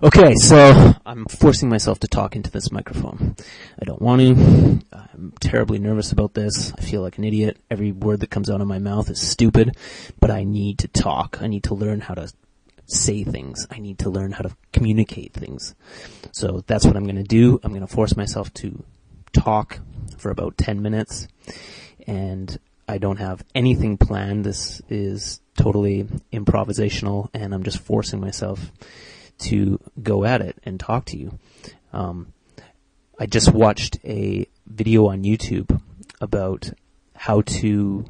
Okay, so I'm forcing myself to talk into this microphone. I don't want to. I'm terribly nervous about this. I feel like an idiot. Every word that comes out of my mouth is stupid, but I need to talk. I need to learn how to say things. I need to learn how to communicate things. So that's what I'm going to do. I'm going to force myself to talk for about 10 minutes, and I don't have anything planned. This is totally improvisational, and I'm just forcing myself to go at it and talk to you. I just watched a video on YouTube about how to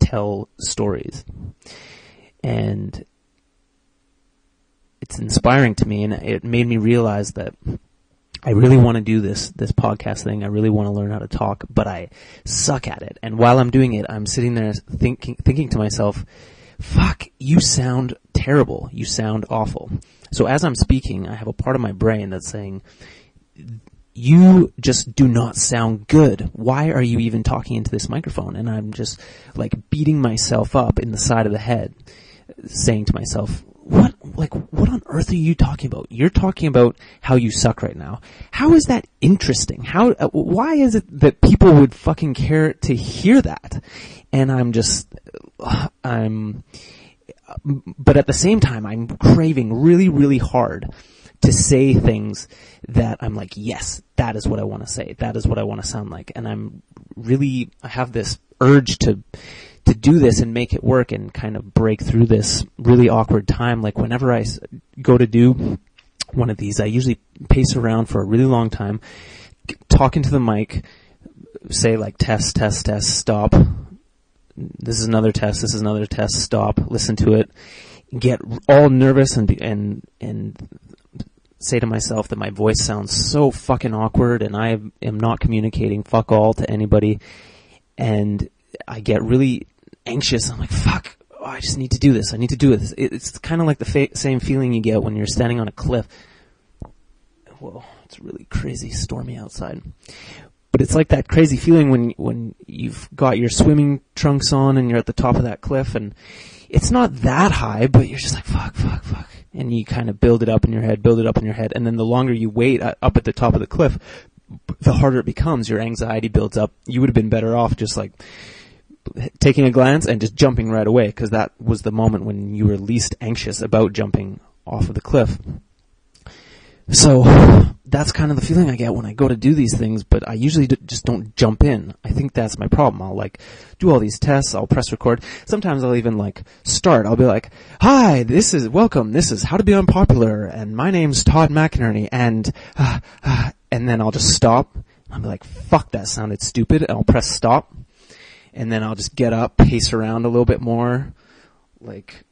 tell stories, and it's inspiring to me, and it made me realize that I really want to do this podcast thing. I really want to learn how to talk, but I suck at it. And while I'm doing it, I'm sitting there thinking to myself, fuck, you sound terrible. You sound awful. So as I'm speaking, I have a part of my brain that's saying, you just do not sound good. Why are you even talking into this microphone? And I'm just like beating myself up in the side of the head, saying to myself, what on earth are you talking about? You're talking about how you suck right now. How is that interesting? Why is it that people would fucking care to hear that? And but at the same time, I'm craving really, really hard to say things that I'm like, yes, that is what I want to say. That is what I want to sound like. And I have this urge to do this and make it work and kind of break through this really awkward time. Like whenever I go to do one of these, I usually pace around for a really long time, talk into the mic, say like test, test, test, stop. This is another test, stop, listen to it, get all nervous and say to myself that my voice sounds so fucking awkward and I am not communicating fuck all to anybody, and I get really anxious. I'm like, fuck, oh, I just need to do this. I need to do this. It's kind of like the same feeling you get when you're standing on a cliff. Whoa, it's really crazy stormy outside. But it's like that crazy feeling when you've got your swimming trunks on and you're at the top of that cliff and it's not that high, but you're just like, fuck, fuck, fuck. And you kind of build it up in your head. And then the longer you wait up at the top of the cliff, the harder it becomes. Your anxiety builds up. You would have been better off just like taking a glance and just jumping right away, because that was the moment when you were least anxious about jumping off of the cliff. So that's kind of the feeling I get when I go to do these things, but I usually just don't jump in. I think that's my problem. I'll like do all these tests. I'll press record. Sometimes I'll even like start. I'll be like, hi, welcome. This is How to Be Unpopular. And my name's Todd McInerney. And then I'll just stop. I'll be like, fuck, that sounded stupid. And I'll press stop. And then I'll just get up, pace around a little bit more, like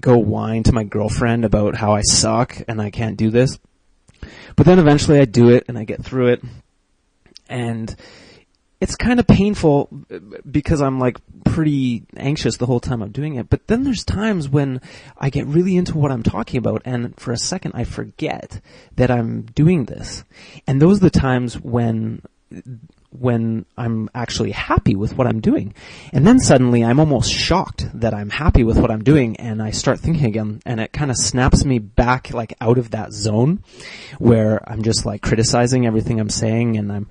go whine to my girlfriend about how I suck and I can't do this. But then eventually I do it and I get through it, and it's kind of painful because I'm like pretty anxious the whole time I'm doing it. But then there's times when I get really into what I'm talking about and for a second I forget that I'm doing this. And those are the times when I'm actually happy with what I'm doing. And then suddenly I'm almost shocked that I'm happy with what I'm doing, and I start thinking again, and it kind of snaps me back like out of that zone where I'm just like criticizing everything I'm saying, and I'm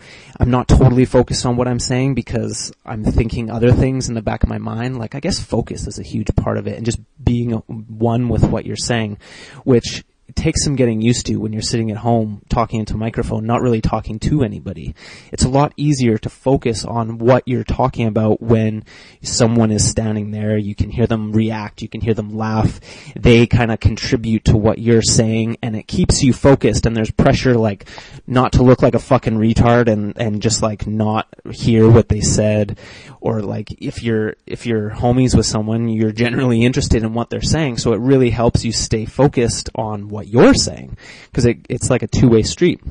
not totally focused on what I'm saying because I'm thinking other things in the back of my mind. Like I guess focus is a huge part of it, and just being one with what you're saying, which it takes some getting used to when you're sitting at home talking into a microphone, not really talking to anybody. It's a lot easier to focus on what you're talking about when someone is standing there. You can hear them react. You can hear them laugh. They kind of contribute to what you're saying, and it keeps you focused, and there's pressure like not to look like a fucking retard and just like not hear what they said. Or like if you're homies with someone, you're generally interested in what they're saying, so it really helps you stay focused on what you're saying, because it's like a two-way street.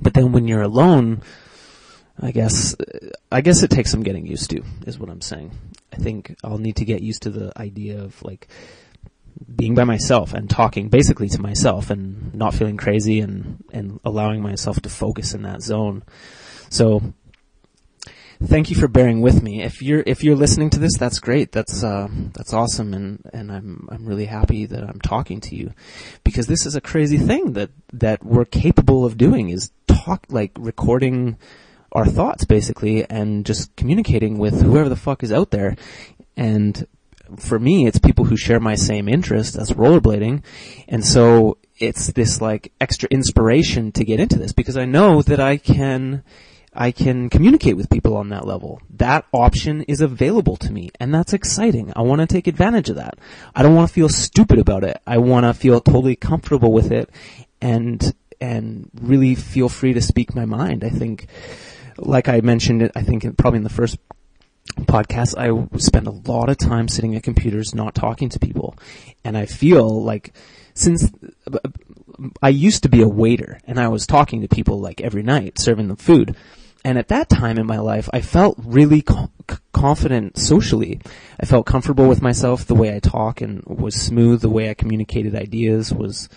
But then when you're alone, I guess it takes some getting used to, is what I'm saying. I think I'll need to get used to the idea of like being by myself and talking basically to myself and not feeling crazy and allowing myself to focus in that zone. So thank you for bearing with me. If you're listening to this, that's great. That's awesome, and I'm really happy that I'm talking to you, because this is a crazy thing that we're capable of doing, is recording our thoughts basically and just communicating with whoever the fuck is out there. And for me, it's people who share my same interest as rollerblading, and so it's this extra inspiration to get into this, because I know that I can communicate with people on that level. That option is available to me, and that's exciting. I want to take advantage of that. I don't want to feel stupid about it. I want to feel totally comfortable with it and really feel free to speak my mind. I think, like I mentioned, I think probably in the first podcast, I spend a lot of time sitting at computers not talking to people, and I feel like since I used to be a waiter and I was talking to people every night, serving them food. And at that time in my life, I felt really confident socially. I felt comfortable with myself, the way I talk, and was smooth. The way I communicated ideas was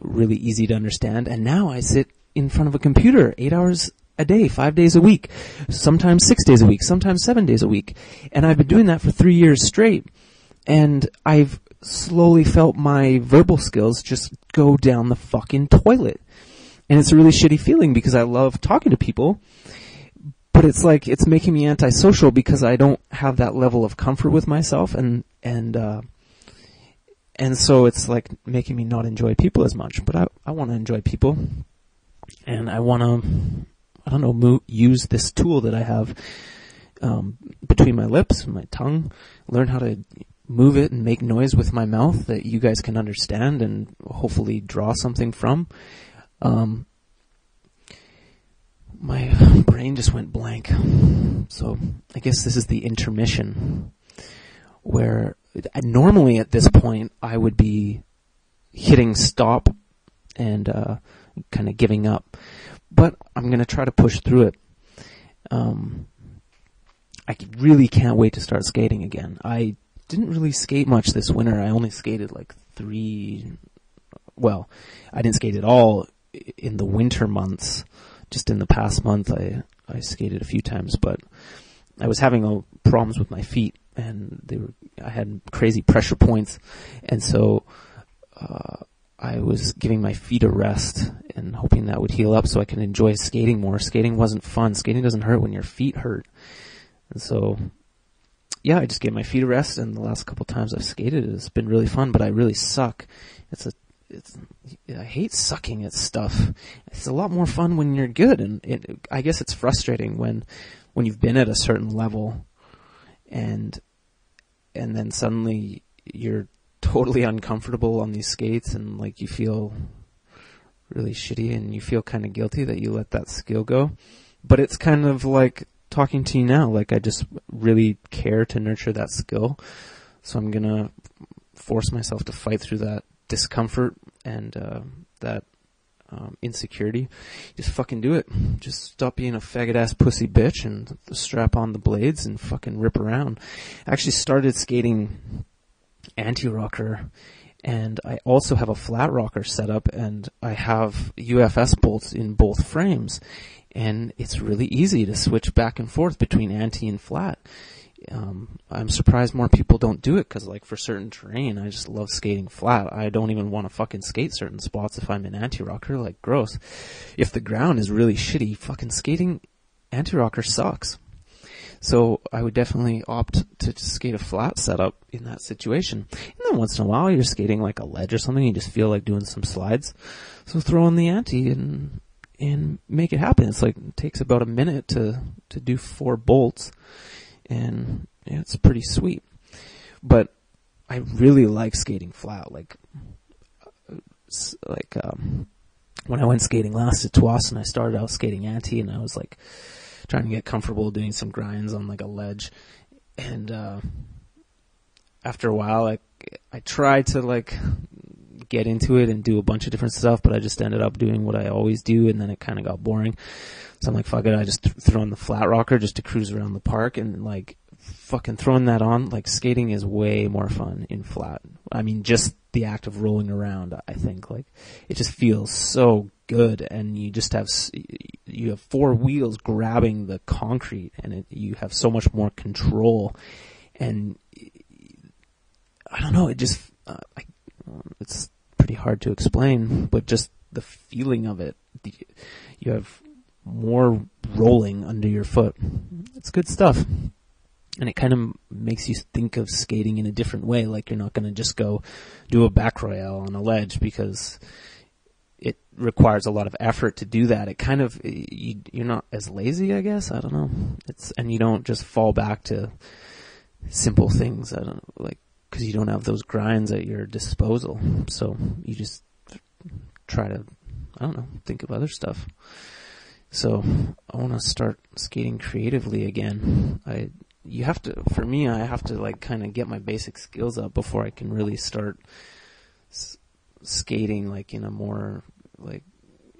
really easy to understand. And now I sit in front of a computer 8 hours a day, 5 days a week, sometimes 6 days a week, sometimes 7 days a week. And I've been doing that for 3 years straight. And I've slowly felt my verbal skills just go down the fucking toilet. And it's a really shitty feeling, because I love talking to people, but it's it's making me antisocial, because I don't have that level of comfort with myself, and so it's making me not enjoy people as much. But I want to enjoy people, and I want to, use this tool that I have between my lips and my tongue, learn how to move it and make noise with my mouth that you guys can understand and hopefully draw something from. My brain just went blank. So I guess this is the intermission, where normally at this point I would be hitting stop and kind of giving up. But I'm going to try to push through it. I really can't wait to start skating again. I didn't really skate much this winter. I only skated I didn't skate at all in the winter months. Just in the past month I skated a few times, but I was having problems with my feet, and I had crazy pressure points, and so I was giving my feet a rest and hoping that would heal up so I can enjoy skating more. Skating wasn't fun. Skating doesn't hurt when your feet hurt. And so, yeah, I just gave my feet a rest, and the last couple times I've skated, it's been really fun, but I really suck. I hate sucking at stuff. It's a lot more fun when you're good, and I guess it's frustrating when you've been at a certain level, and then suddenly you're totally uncomfortable on these skates, and you feel really shitty, and you feel kind of guilty that you let that skill go. But it's kind of talking to you now, I just really care to nurture that skill, so I'm gonna force myself to fight through that discomfort and that insecurity. Just fucking do it. Just stop being a faggot ass pussy bitch and strap on the blades and fucking rip around. I actually started skating anti-rocker, and I also have a flat rocker set up, and I have UFS bolts in both frames. And it's really easy to switch back and forth between anti and flat. I'm surprised more people don't do it, because for certain terrain, I just love skating flat. I don't even want to fucking skate certain spots if I'm an anti-rocker. Gross. If the ground is really shitty, fucking skating anti-rocker sucks. So I would definitely opt to skate a flat setup in that situation. And then once in a while, you're skating a ledge or something, you just feel like doing some slides. So throw in the anti and make it happen. It's it takes about a minute to do 4 bolts, and yeah, it's pretty sweet. But I really like skating flat. When I went skating last at Tuas, and I started out skating anti, and I was trying to get comfortable doing some grinds on a ledge, and after a while, I tried to get into it and do a bunch of different stuff, but I just ended up doing what I always do, and then it kind of got boring. So I'm fuck it, I just throw in the flat rocker just to cruise around the park, and fucking throwing that on, like, skating is way more fun in flat. I mean, just the act of rolling around, I think, like, it just feels so good, and you just have, you have four wheels grabbing the concrete, and it, you have so much more control, and I don't know, it just, it's pretty hard to explain, but just the feeling of it, you have more rolling under your foot. It's good stuff. And it kind of makes you think of skating in a different way, like you're not going to just go do a back royale on a ledge, because it requires a lot of effort to do that. It kind of, you're not as lazy, I guess. I don't know. It's, and you don't just fall back to simple things. I don't like, because you don't have those grinds at your disposal. So you just try to, I don't know, think of other stuff. So I want to start skating creatively again. You have to, for me, I have to, like, kind of get my basic skills up before I can really start skating, like, in a more, like,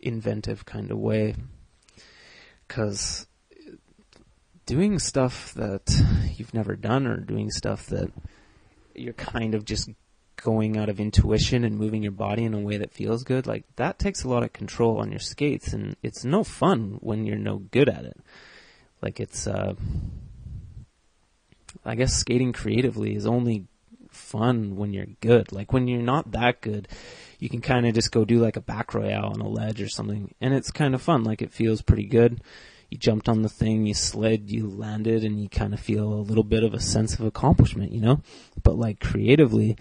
inventive kind of way. Because doing stuff that you've never done, or doing stuff that you're kind of just going out of intuition and moving your body in a way that feels good, like, that takes a lot of control on your skates, and it's no fun when you're no good at it. Like, it's, I guess skating creatively is only fun when you're good. Like, when you're not that good, you can kind of just go do, like, a back royale on a ledge or something, and it's kind of fun. Like, it feels pretty good. You jumped on the thing, you slid, you landed, and you kind of feel a little bit of a sense of accomplishment, you know? But, like, creatively,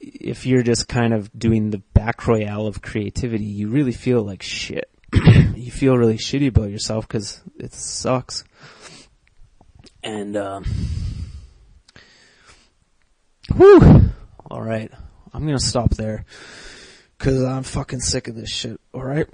if you're just kind of doing the back royale of creativity, you really feel like shit. You feel really shitty about yourself because it sucks. And, whew, all right, I'm going to stop there because I'm fucking sick of this shit, all right?